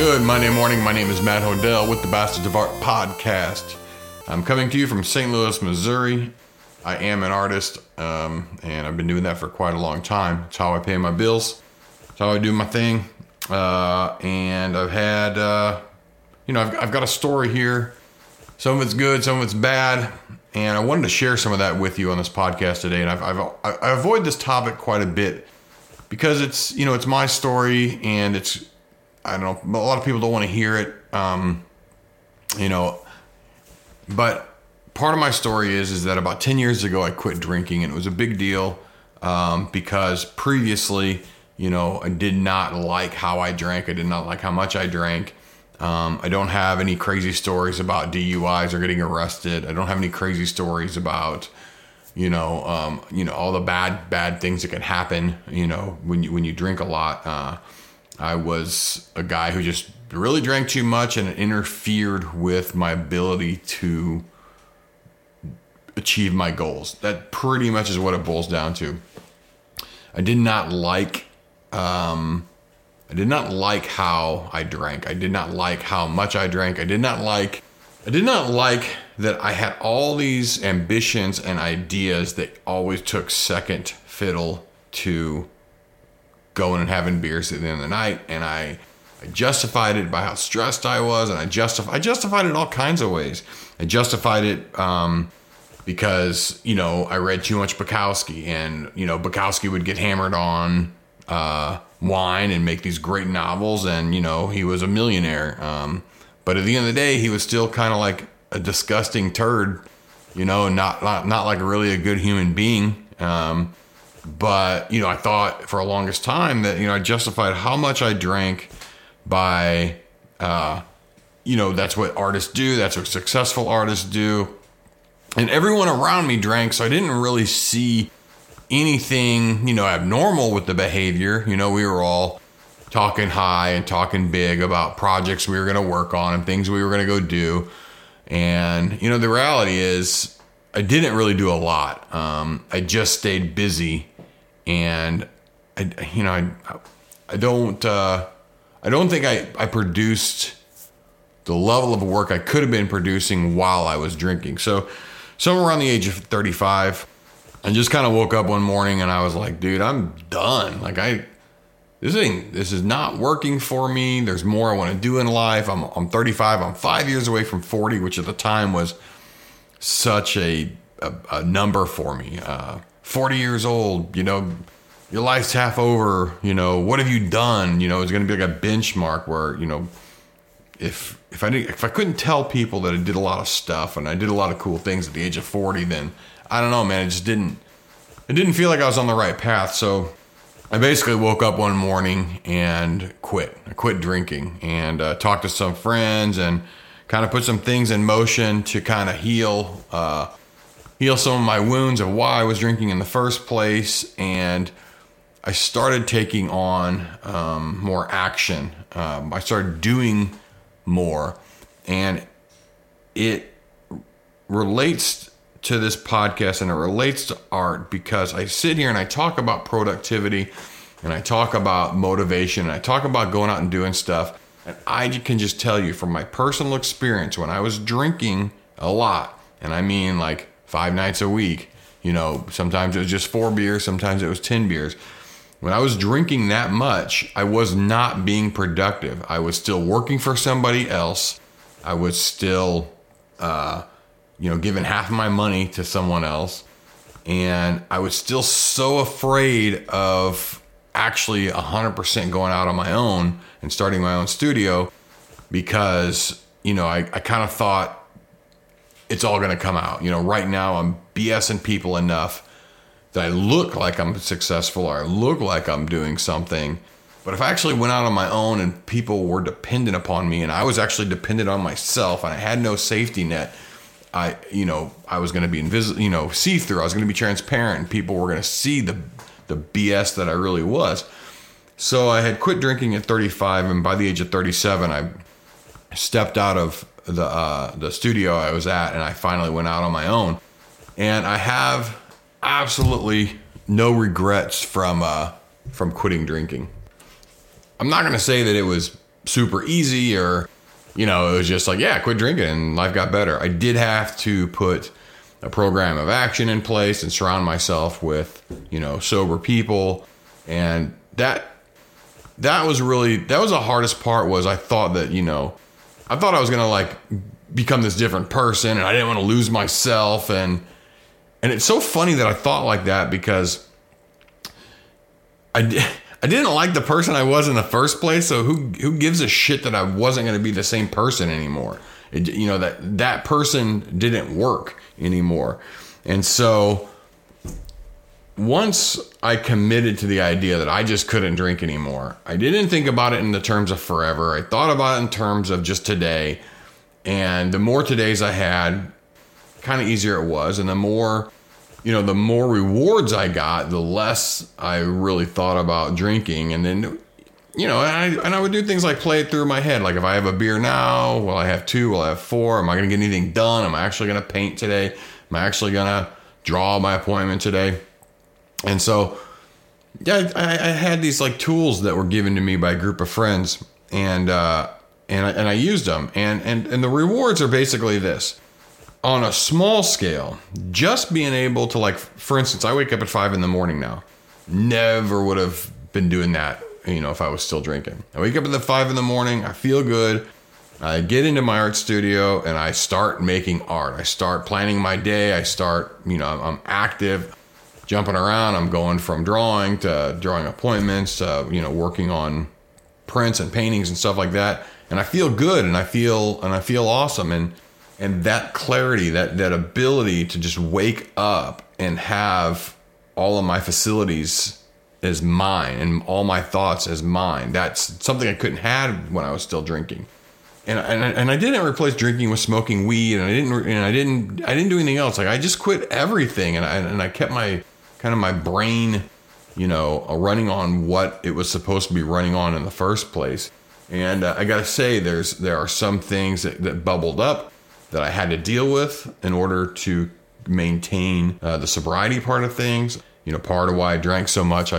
Good Monday morning. My name is Matt Hodell with the Bastards of Art podcast. I'm coming to you from St. Louis, Missouri. I am an artist, and I've been doing that for quite a long time. It's how I pay my bills. It's how I do my thing. And I've had, I've got a story here. Some of it's good, some of it's bad. And I wanted to share some of that with you on this podcast today. And I avoid this topic quite a bit because it's, you know, it's my story and it's, I don't know, a lot of people don't want to hear it. But part of my story is that about 10 years ago, I quit drinking, and it was a big deal, because previously, I did not like how I drank. I did not like how much I drank. I don't have any crazy stories about DUIs or getting arrested. I don't have any crazy stories about, all the bad things that can happen, when you drink a lot. I was a guy who just really drank too much, and it interfered with my ability to achieve my goals. That pretty much is what it boils down to. I did not like, I did not like how I drank. I did not like how much I drank. I did not like that I had all these ambitions and ideas that always took second fiddle to going and having beers at the end of the night. And I justified it by how stressed I was. And I justified it all kinds of ways. I justified it, because, I read too much Bukowski, and, Bukowski would get hammered on, wine and make these great novels, and he was a millionaire, but at the end of the day he was still kind of like a disgusting turd, not like really a good human being. But I thought for the longest time that I justified how much I drank by that's what artists do, that's what successful artists do, and everyone around me drank, so I didn't really see anything, abnormal with the behavior. We were all talking high and talking big about projects we were going to work on and things we were going to go do. And, the reality is I didn't really do a lot. I just stayed busy, and I don't think I produced the level of work I could have been producing while I was drinking. So somewhere around the age of 35, I just kind of woke up one morning and I was like, dude, I'm done. Like this is not working for me. There's more I want to do in life. I'm 35. I'm 5 years away from 40, which at the time was such a number for me. 40 years old, your life's half over, what have you done? It's going to be like a benchmark where, if I couldn't tell people that I did a lot of stuff and I did a lot of cool things at the age of 40, then I don't know, man, it didn't feel like I was on the right path. So I basically woke up one morning and quit. I quit drinking and talked to some friends and kind of put some things in motion to kind of heal some of my wounds of why I was drinking in the first place. And I started taking on more action. I started doing more, and it relates to this podcast and it relates to art, because I sit here and I talk about productivity and I talk about motivation and I talk about going out and doing stuff. And I can just tell you from my personal experience, when I was drinking a lot, and I mean like 5 nights a week, sometimes it was just 4 beers, sometimes it was 10 beers. When I was drinking that much, I was not being productive. I was still working for somebody else. I was still, giving half of my money to someone else. And I was still so afraid of actually 100% going out on my own and starting my own studio, because, I kind of thought it's all going to come out. Right now I'm BSing people enough that I look like I'm successful or I look like I'm doing something. But if I actually went out on my own and people were dependent upon me and I was actually dependent on myself and I had no safety net, I was going to be invisible, see through. I was going to be transparent, and people were going to see the BS that I really was. So I had quit drinking at 35, and by the age of 37, I stepped out of the studio I was at, and I finally went out on my own. And I have absolutely no regrets from quitting drinking. I'm not going to say that it was super easy, or, you know, it was just like, yeah, quit drinking and life got better. I did have to put a program of action in place and surround myself with, you know, sober people. And that was really, that was the hardest part. Was I thought that, you know, I thought I was going to like become this different person, and I didn't want to lose myself. And it's so funny that I thought like that, because I didn't like the person I was in the first place. So who gives a shit that I wasn't going to be the same person anymore? It, you know, that person didn't work anymore. And so once I committed to the idea that I just couldn't drink anymore, I didn't think about it in the terms of forever. I thought about it in terms of just today. And the more todays I had, kind of easier it was. And the more, you know, the more rewards I got, the less I really thought about drinking. And then, you know, and I would do things like play it through my head. Like, if I have a beer now, will I have two? Will I have four? Am I going to get anything done? Am I actually going to paint today? Am I actually going to draw my appointment today? And so, yeah, I had these like tools that were given to me by a group of friends, and I used them. And the rewards are basically this. On a small scale, just being able to, like, for instance, I wake up at 5 a.m. now. Never would have been doing that, you know, if I was still drinking. I wake up at 5 a.m. I feel good. I get into my art studio and I start making art. I start planning my day. I start, you know, I'm active, jumping around. I'm going from drawing to drawing appointments, to, you know, working on prints and paintings and stuff like that. And I feel good, and I feel awesome. And that clarity, that ability to just wake up and have all of my facilities as mine and all my thoughts as mine, that's something I couldn't have when I was still drinking. And I didn't replace drinking with smoking weed, and I didn't do anything else. Like, I just quit everything, and I kept my kind of my brain, you know, running on what it was supposed to be running on in the first place. And I gotta say, there are some things that bubbled up that I had to deal with in order to maintain the sobriety part of things. You know, part of why I drank so much, I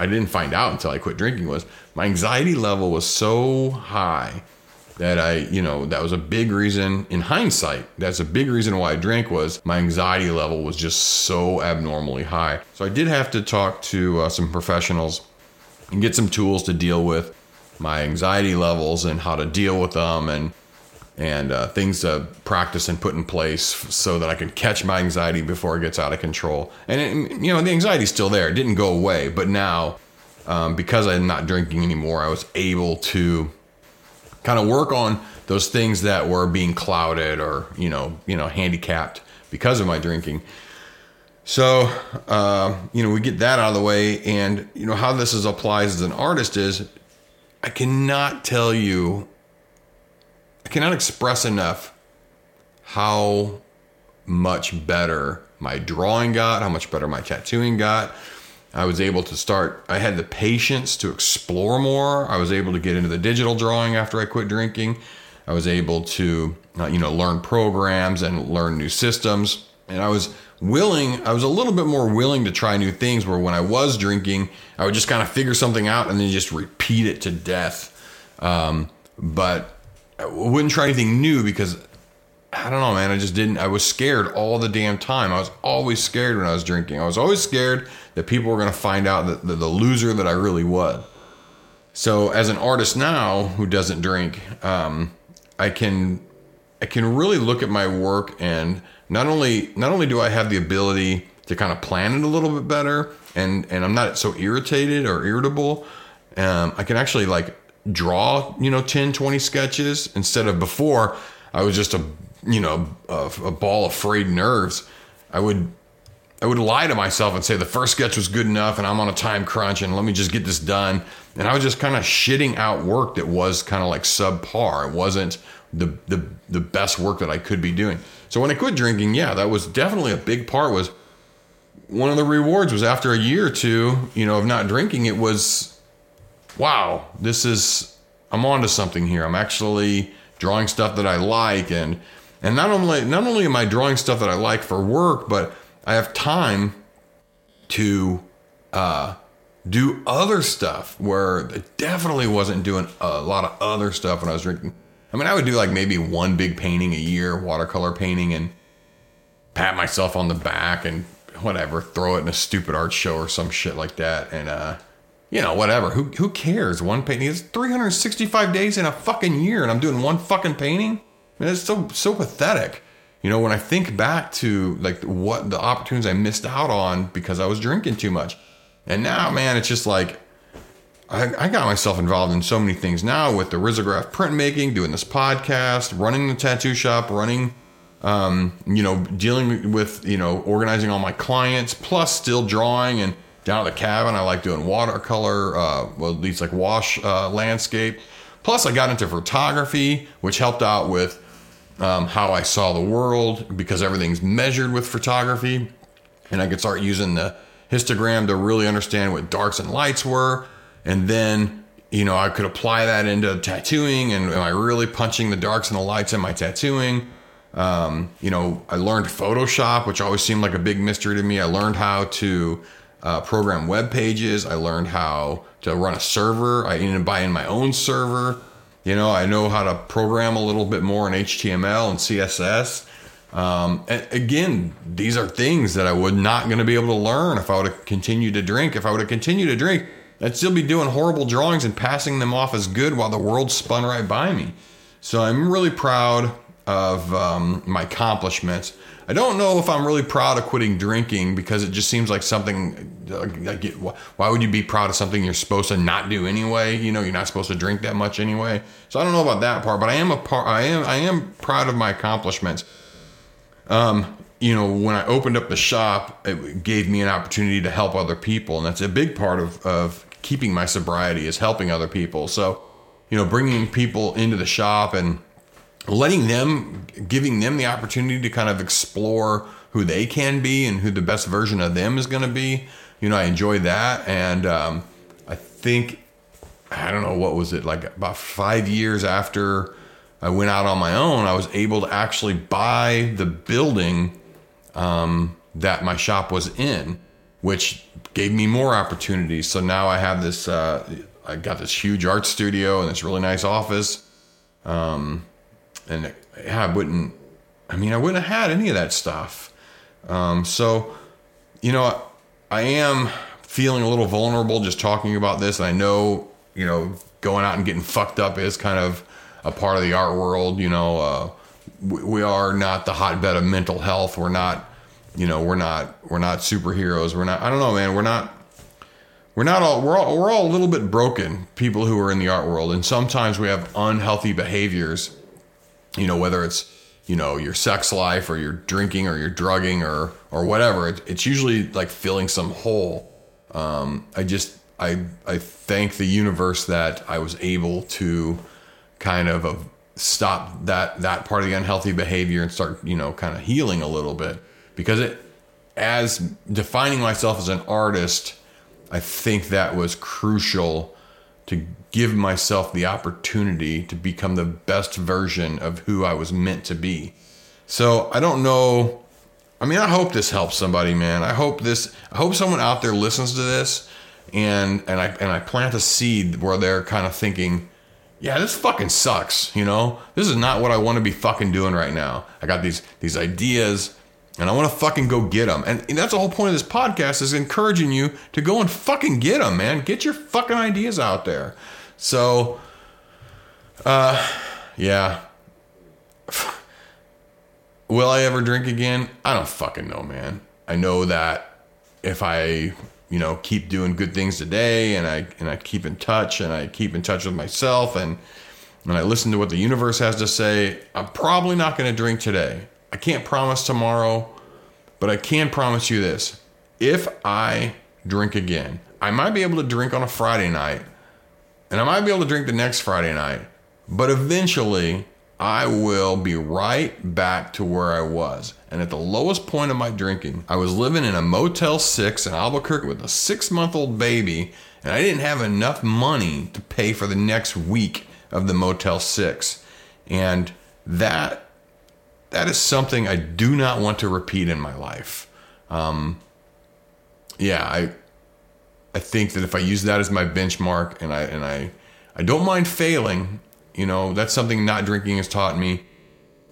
didn't find out until I quit drinking, was my anxiety level was so high that I, you know, that was a big reason in hindsight. That's a big reason why I drank, was my anxiety level was just so abnormally high. So I did have to talk to some professionals and get some tools to deal with my anxiety levels and how to deal with them, and things to practice and put in place so that I can catch my anxiety before it gets out of control. And it, you know, the anxiety's still there. It didn't go away. But now, because I'm not drinking anymore, I was able to kind of work on those things that were being clouded or, you know, handicapped because of my drinking. So, you know, we get that out of the way. And, you know, how this applies as an artist is, I cannot express enough how much better my drawing got, how much better my tattooing got. I was able to start, I had the patience to explore more. I was able to get into the digital drawing after I quit drinking. I was able to, you know, learn programs and learn new systems. And I was a little bit more willing to try new things, where when I was drinking, I would just kind of figure something out and then just repeat it to death. But I wouldn't try anything new because, I don't know, man, I just didn't. I was scared all the damn time. I was always scared when I was drinking. I was always scared that people were going to find out that the loser that I really was. So as an artist now who doesn't drink, I can really look at my work, and not only do I have the ability to kind of plan it a little bit better, and I'm not so irritated or irritable, I can actually like draw, you know, 10, 20 sketches instead of before I was just a ball of frayed nerves. I would lie to myself and say the first sketch was good enough and I'm on a time crunch and let me just get this done. And I was just kind of shitting out work that was kind of like subpar. It wasn't the best work that I could be doing. So when I quit drinking, yeah, that was definitely a big part. Was one of the rewards was, after a year or two, you know, of not drinking, it was, wow, I'm onto something here. I'm actually drawing stuff that I like. And not only am I drawing stuff that I like for work, but I have time to do other stuff where I definitely wasn't doing a lot of other stuff when I was drinking. I mean, I would do like maybe one big painting a year, watercolor painting, and pat myself on the back and whatever, throw it in a stupid art show or some shit like that. And, you know, whatever. Who cares? One painting is 365 days in a fucking year, and I'm doing one fucking painting. I mean, it's so pathetic. You know, when I think back to like what the opportunities I missed out on because I was drinking too much. And now, man, it's just like I got myself involved in so many things now with the Risograph printmaking, doing this podcast, running the tattoo shop, running, you know, dealing with, you know, organizing all my clients, plus still drawing. And down at the cabin, I like doing watercolor, well, at least like wash landscape. Plus, I got into photography, which helped out with how I saw the world, because everything's measured with photography, and I could start using the histogram to really understand what darks and lights were. And then, you know, I could apply that into tattooing, and am I really punching the darks and the lights in my tattooing? You know, I learned Photoshop, which always seemed like a big mystery to me. I learned how to program web pages. I learned how to run a server. I ended up buying my own server. You know, I know how to program a little bit more in HTML and CSS. And again, these are things that I would not going to be able to learn if I would have continued to drink. If I would have continued to drink, I'd still be doing horrible drawings and passing them off as good while the world spun right by me. So I'm really proud of my accomplishments. I don't know if I'm really proud of quitting drinking, because it just seems like something like why would you be proud of something you're supposed to not do anyway? You know, you're not supposed to drink that much anyway. So I don't know about that part, but I am proud of my accomplishments. You know, when I opened up the shop, it gave me an opportunity to help other people, and that's a big part of keeping my sobriety, is helping other people. So, you know, bringing people into the shop and giving them the opportunity to kind of explore who they can be and who the best version of them is going to be. You know, I enjoy that. And I think, I don't know, what was it, like about 5 years after I went out on my own, I was able to actually buy the building that my shop was in, which gave me more opportunities. So now I have this, I got this huge art studio and this really nice office. And I wouldn't have had any of that stuff. So, you know, I am feeling a little vulnerable just talking about this. And I know, you know, going out and getting fucked up is kind of a part of the art world. You know, we are not the hotbed of mental health. We're not, you know, we're not superheroes. We're not, I don't know, man. We're all a little bit broken, people who are in the art world. And sometimes we have unhealthy behaviors. You know, whether it's, you know, your sex life or your drinking or your drugging or whatever, it's usually like filling some hole. I thank the universe that I was able to kind of stop that part of the unhealthy behavior and start, you know, kind of healing a little bit, because as defining myself as an artist, I think that was crucial to give myself the opportunity to become the best version of who I was meant to be. So I don't know. I mean, I hope this helps somebody, man. I hope someone out there listens to this and I plant a seed where they're kind of thinking, yeah, this fucking sucks. You know, this is not what I want to be fucking doing right now. I got these ideas and I want to fucking go get them. And that's the whole point of this podcast, is encouraging you to go and fucking get them, man. Get your fucking ideas out there. So, yeah. Will I ever drink again? I don't fucking know, man. I know that if I, you know, keep doing good things today and I keep in touch and I keep in touch with myself and I listen to what the universe has to say, I'm probably not going to drink today. I can't promise tomorrow, but I can promise you this. If I drink again, I might be able to drink on a Friday night, and I might be able to drink the next Friday night, but eventually I will be right back to where I was. And at the lowest point of my drinking, I was living in a Motel 6 in Albuquerque with a 6-month-old baby, and I didn't have enough money to pay for the next week of the Motel 6. And that is something I do not want to repeat in my life. Yeah, I I think that if I use that as my benchmark, and I don't mind failing, you know, that's something not drinking has taught me.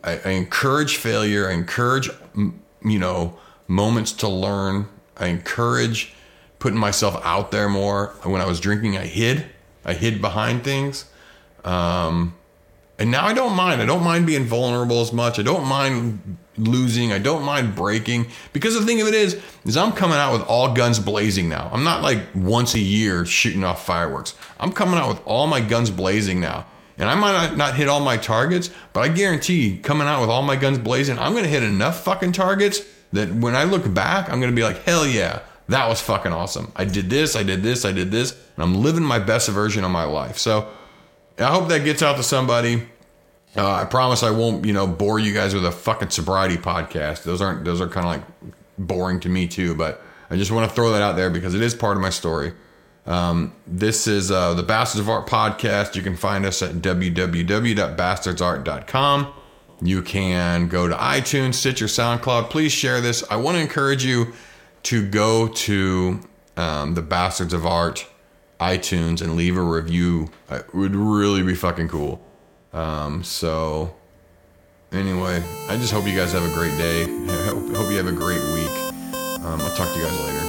I encourage failure. I encourage, you know, moments to learn. I encourage putting myself out there more. When I was drinking, I hid behind things. And now I don't mind. I don't mind being vulnerable as much. I don't mind losing. I don't mind breaking. Because the thing of it is I'm coming out with all guns blazing now. I'm not like once a year shooting off fireworks. I'm coming out with all my guns blazing now. And I might not hit all my targets, but I guarantee coming out with all my guns blazing, I'm going to hit enough fucking targets that when I look back, I'm going to be like, hell yeah, that was fucking awesome. I did this, I did this, I did this, and I'm living my best version of my life. So I hope that gets out to somebody. I promise I won't, you know, bore you guys with a fucking sobriety podcast. Those are kind of like boring to me too, but I just want to throw that out there because it is part of my story. This is the Bastards of Art podcast. You can find us at www.bastardsart.com. You can go to iTunes, Stitcher, SoundCloud. Please share this. I want to encourage you to go to the Bastards of Art iTunes and leave a review. It would really be fucking cool. So anyway, I just hope you guys have a great day. I hope you have a great week. I'll talk to you guys later.